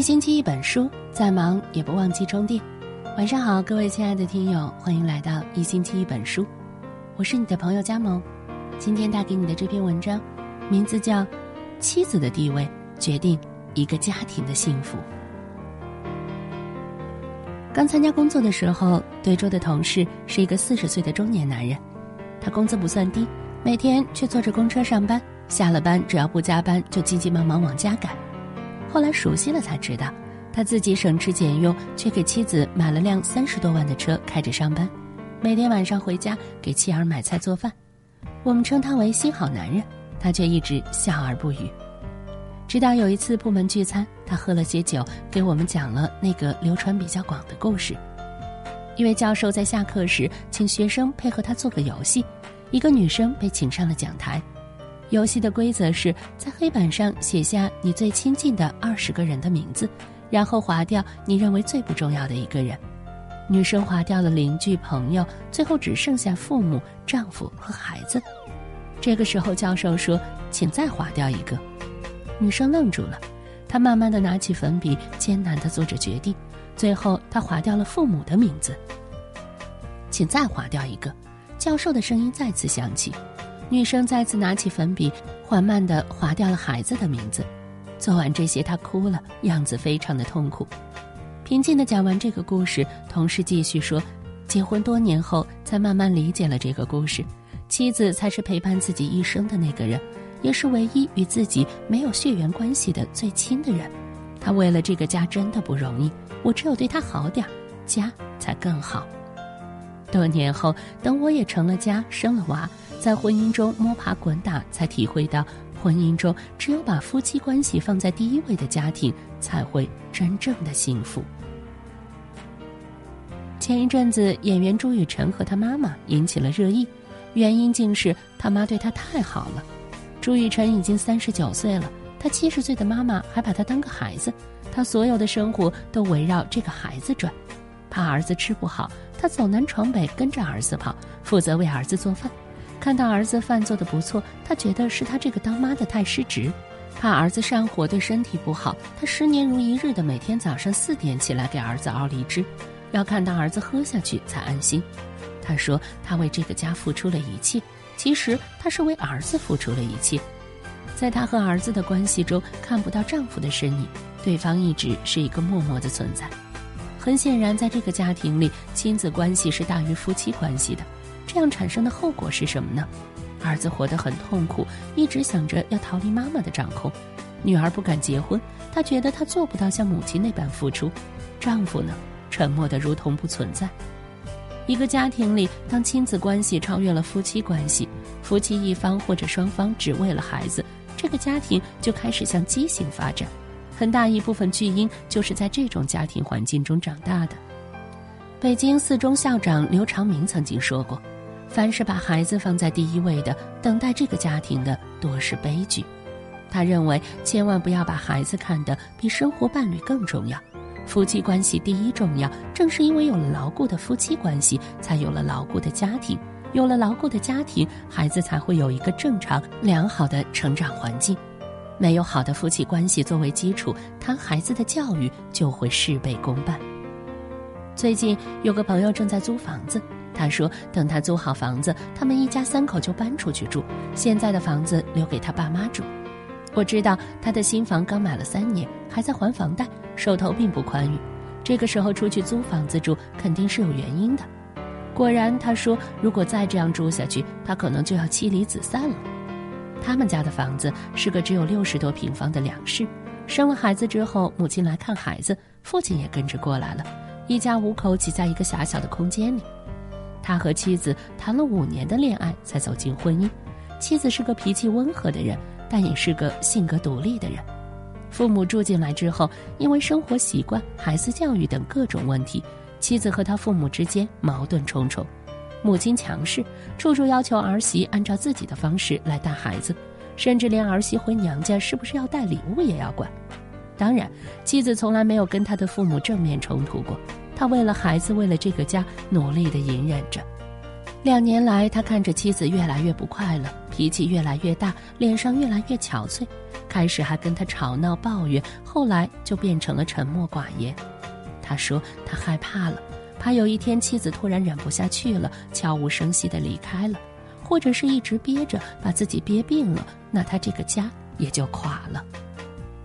一星期一本书，再忙也不忘记充电。晚上好，各位亲爱的听友，欢迎来到一星期一本书，我是你的朋友佳萌。今天带给你的这篇文章，名字叫《妻子的地位决定一个家庭的幸福》。刚参加工作的时候，对桌的同事是一个40岁的中年男人，他工资不算低，每天却坐着公车上班，下了班只要不加班就急急忙忙往家赶。后来熟悉了才知道，他自己省吃俭用，却给妻子买了辆30多万的车开着上班，每天晚上回家给妻儿买菜做饭。我们称他为新好男人，他却一直笑而不语。直到有一次部门聚餐，他喝了些酒，给我们讲了那个流传比较广的故事。一位教授在下课时请学生配合他做个游戏，一个女生被请上了讲台。游戏的规则是在黑板上写下你最亲近的20个人的名字，然后划掉你认为最不重要的一个人。女生划掉了邻居、朋友，最后只剩下父母、丈夫和孩子。这个时候教授说，请再划掉一个。女生愣住了，她慢慢地拿起粉笔，艰难地做着决定。最后她划掉了父母的名字。请再划掉一个，教授的声音再次响起。女生再次拿起粉笔，缓慢地划掉了孩子的名字。做完这些，她哭了，样子非常的痛苦。平静地讲完这个故事，同事继续说，结婚多年后才慢慢理解了这个故事，妻子才是陪伴自己一生的那个人，也是唯一与自己没有血缘关系的最亲的人。她为了这个家真的不容易，我只有对她好点，家才更好。多年后，等我也成了家，生了娃，在婚姻中摸爬滚打，才体会到婚姻中只有把夫妻关系放在第一位的家庭才会真正的幸福。前一阵子，演员朱雨辰和他妈妈引起了热议，原因竟是他妈对他太好了。朱雨辰已经39岁了，他70岁的妈妈还把他当个孩子，他所有的生活都围绕这个孩子转。怕儿子吃不好，他走南闯北跟着儿子跑，负责为儿子做饭。看到儿子饭做得不错，他觉得是他这个当妈的太失职。怕儿子上火对身体不好，他10年如一日的每天早上4点起来给儿子熬梨汁，要看到儿子喝下去才安心。他说他为这个家付出了一切，其实他是为儿子付出了一切。在他和儿子的关系中看不到丈夫的身影，对方一直是一个默默的存在。很显然，在这个家庭里，亲子关系是大于夫妻关系的。这样产生的后果是什么呢？儿子活得很痛苦，一直想着要逃离妈妈的掌控。女儿不敢结婚，她觉得她做不到像母亲那般付出。丈夫呢，沉默得如同不存在。一个家庭里，当亲子关系超越了夫妻关系，夫妻一方或者双方只为了孩子，这个家庭就开始向畸形发展。很大一部分巨婴就是在这种家庭环境中长大的。北京4中校长刘长明曾经说过，凡是把孩子放在第一位的，等待这个家庭的多是悲剧。他认为，千万不要把孩子看得比生活伴侣更重要，夫妻关系第一重要。正是因为有了牢固的夫妻关系，才有了牢固的家庭，有了牢固的家庭，孩子才会有一个正常良好的成长环境。没有好的夫妻关系作为基础，谈孩子的教育就会事倍功半。最近有个朋友正在租房子，他说等他租好房子，他们一家3口就搬出去住，现在的房子留给他爸妈住。我知道他的新房刚买了3年，还在还房贷，手头并不宽裕，这个时候出去租房子住肯定是有原因的。果然，他说如果再这样住下去，他可能就要妻离子散了。他们家的房子是个只有60多平方的2室，生了孩子之后，母亲来看孩子，父亲也跟着过来了，一家5口挤在一个狭小的空间里。他和妻子谈了5年的恋爱才走进婚姻，妻子是个脾气温和的人，但也是个性格独立的人。父母住进来之后，因为生活习惯、孩子教育等各种问题，妻子和他父母之间矛盾重重。母亲强势，处处要求儿媳按照自己的方式来带孩子，甚至连儿媳回娘家是不是要带礼物也要管。当然，妻子从来没有跟她的父母正面冲突过，她为了孩子，为了这个家，努力地隐忍着。2年来，他看着妻子越来越不快乐，脾气越来越大，脸上越来越憔悴。开始还跟他吵闹抱怨，后来就变成了沉默寡言。他说他害怕了，怕有一天妻子突然忍不下去了，悄无声息地离开了，或者是一直憋着，把自己憋病了，那他这个家也就垮了。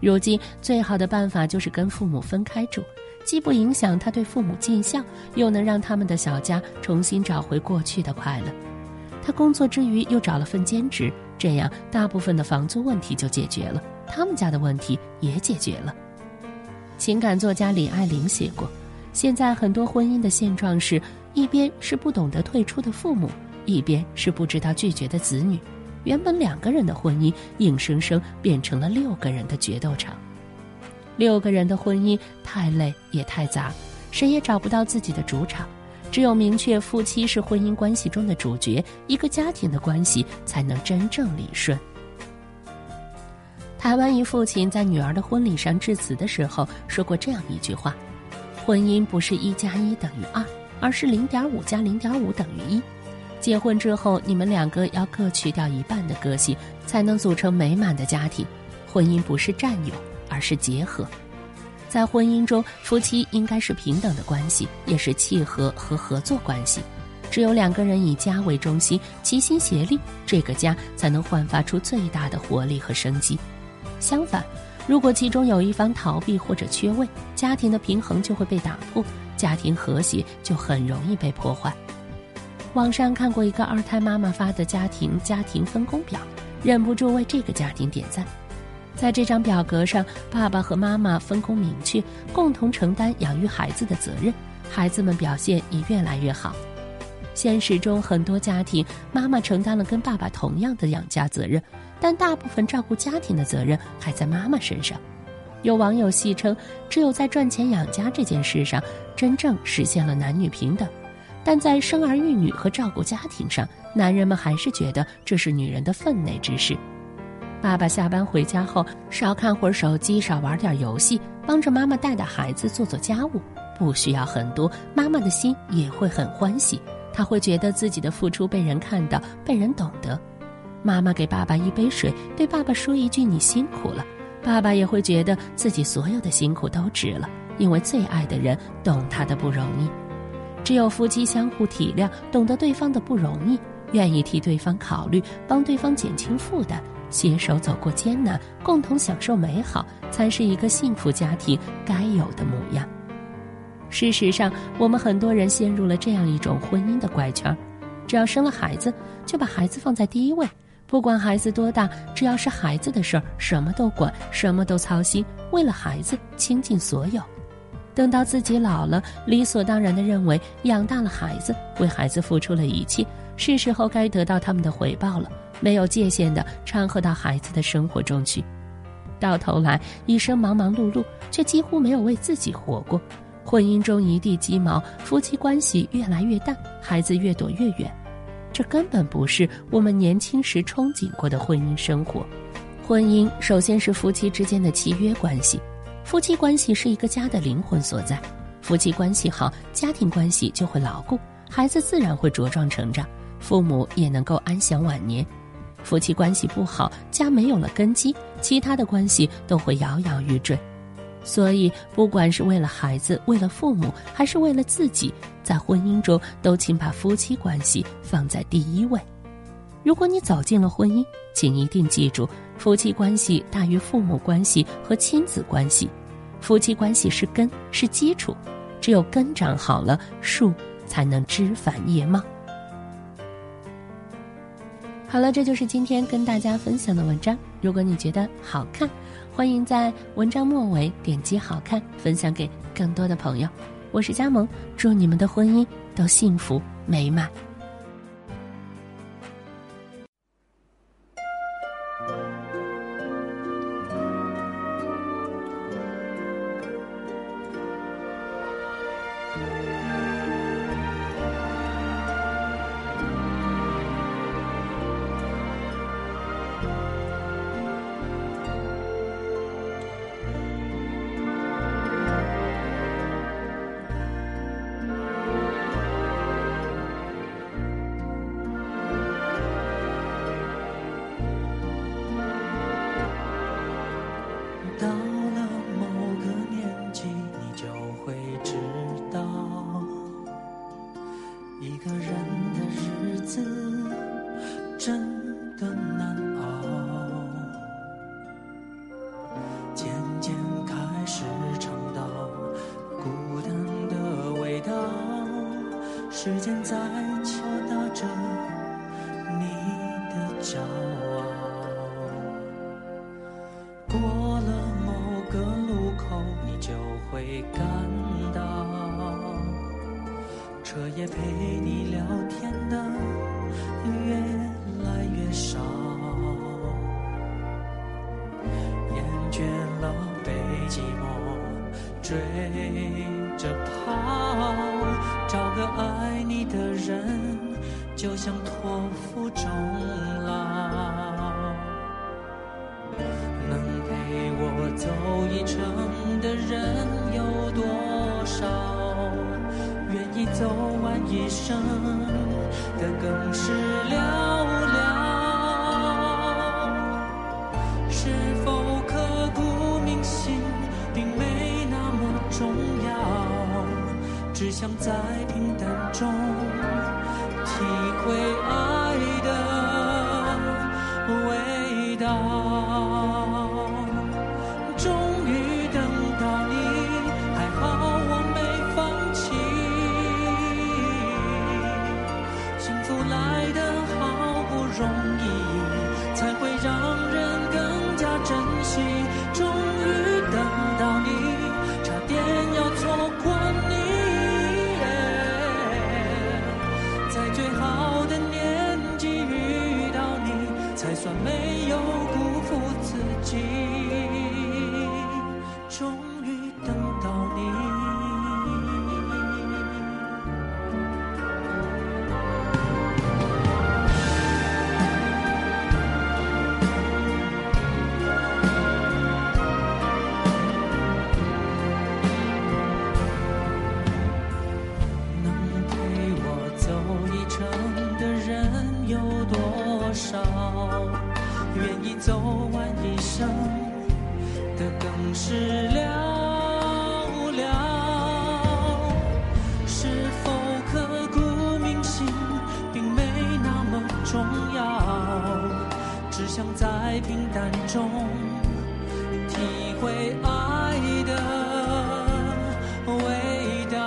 如今最好的办法就是跟父母分开住。既不影响他对父母尽孝，又能让他们的小家重新找回过去的快乐。他工作之余又找了份兼职，这样大部分的房租问题就解决了，他们家的问题也解决了。情感作家李爱玲写过，现在很多婚姻的现状是，一边是不懂得退出的父母，一边是不知道拒绝的子女。原本2个人的婚姻，硬生生变成了6个人的决斗场。6个人的婚姻太累也太杂，谁也找不到自己的主场，只有明确夫妻是婚姻关系中的主角，一个家庭的关系才能真正理顺。台湾一父亲在女儿的婚礼上致辞的时候说过这样一句话：婚姻不是1+1等于2，而是0.5+0.5等于1。结婚之后，你们2个要各去掉一半的个性，才能组成美满的家庭。婚姻不是占有，而是结合。在婚姻中，夫妻应该是平等的关系，也是契合和合作关系。只有2个人以家为中心，齐心协力，这个家才能焕发出最大的活力和生机。相反，如果其中有一方逃避或者缺位，家庭的平衡就会被打破，家庭和谐就很容易被破坏。网上看过一个2胎妈妈发的家庭分工表，忍不住为这个家庭点赞。在这张表格上，爸爸和妈妈分工明确，共同承担养育孩子的责任，孩子们表现也越来越好。现实中很多家庭，妈妈承担了跟爸爸同样的养家责任，但大部分照顾家庭的责任还在妈妈身上。有网友戏称，只有在赚钱养家这件事上真正实现了男女平等，但在生儿育女和照顾家庭上，男人们还是觉得这是女人的分内之事。爸爸下班回家后，少看会儿手机，少玩点游戏，帮着妈妈带带孩子，做做家务，不需要很多，妈妈的心也会很欢喜，她会觉得自己的付出被人看到，被人懂得。妈妈给爸爸一杯水，对爸爸说一句你辛苦了，爸爸也会觉得自己所有的辛苦都值了，因为最爱的人懂他的不容易。只有夫妻相互体谅，懂得对方的不容易，愿意替对方考虑，帮对方减轻负担，携手走过艰难，共同享受美好，才是一个幸福家庭该有的模样。事实上，我们很多人陷入了这样一种婚姻的怪圈，只要生了孩子，就把孩子放在第一位，不管孩子多大，只要是孩子的事儿，什么都管，什么都操心，为了孩子倾尽所有。等到自己老了，理所当然地认为养大了孩子，为孩子付出了一切，是时候该得到他们的回报了，没有界限地掺和到孩子的生活中去。到头来，一生忙忙碌碌，却几乎没有为自己活过。婚姻中一地鸡毛，夫妻关系越来越淡，孩子越躲越远。这根本不是我们年轻时憧憬过的婚姻生活。婚姻首先是夫妻之间的契约关系，夫妻关系是一个家的灵魂所在。夫妻关系好，家庭关系就会牢固，孩子自然会茁壮成长，父母也能够安享晚年。夫妻关系不好，家没有了根基，其他的关系都会摇摇欲坠。所以，不管是为了孩子，为了父母，还是为了自己，在婚姻中都请把夫妻关系放在第一位。如果你走进了婚姻，请一定记住，夫妻关系大于父母关系和亲子关系。夫妻关系是根，是基础，只有根长好了，树才能枝繁叶茂。好了，这就是今天跟大家分享的文章。如果你觉得好看，欢迎在文章末尾点击好看，分享给更多的朋友。我是佳萌，祝你们的婚姻都幸福美满。真的难熬，渐渐开始尝到孤单的味道，时间在敲打着你的骄傲，过了某个路口你就会感到彻夜陪你聊天的越来越少，厌倦了被寂寞追着跑，找个爱你的人就像托付终老，能陪我走一程的人有多少，愿意走完一生的更是寥寥，是否刻骨铭心并没那么重要，只想在平淡中体会爱的味道，终于等到你，还好我没放弃，幸福来得好不容易，才会让人更加珍惜，终于等到你，差点要错过你，最好的年纪遇到你，才算没有辜负自己，终于等到你。愿意走完一生的更是寥寥，是否刻骨铭心并没那么重要，只想在平淡中体会爱的味道，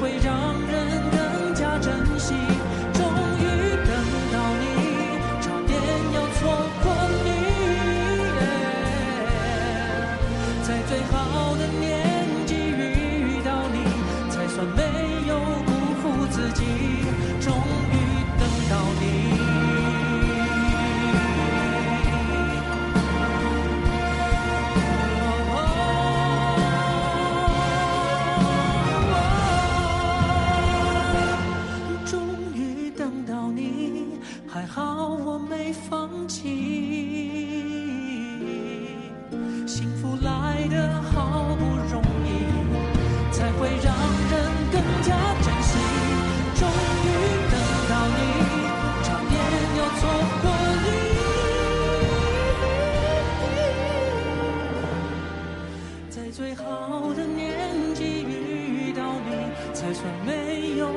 会让人更加珍惜，终于等到你，差点要错过你，在最好的年纪遇到你，才算没有辜负自己，终于等到你。还好我没放弃，幸福来得好不容易，才会让人更加珍惜，终于等到你，差点要错过你，在最好的年纪遇到你，才算没有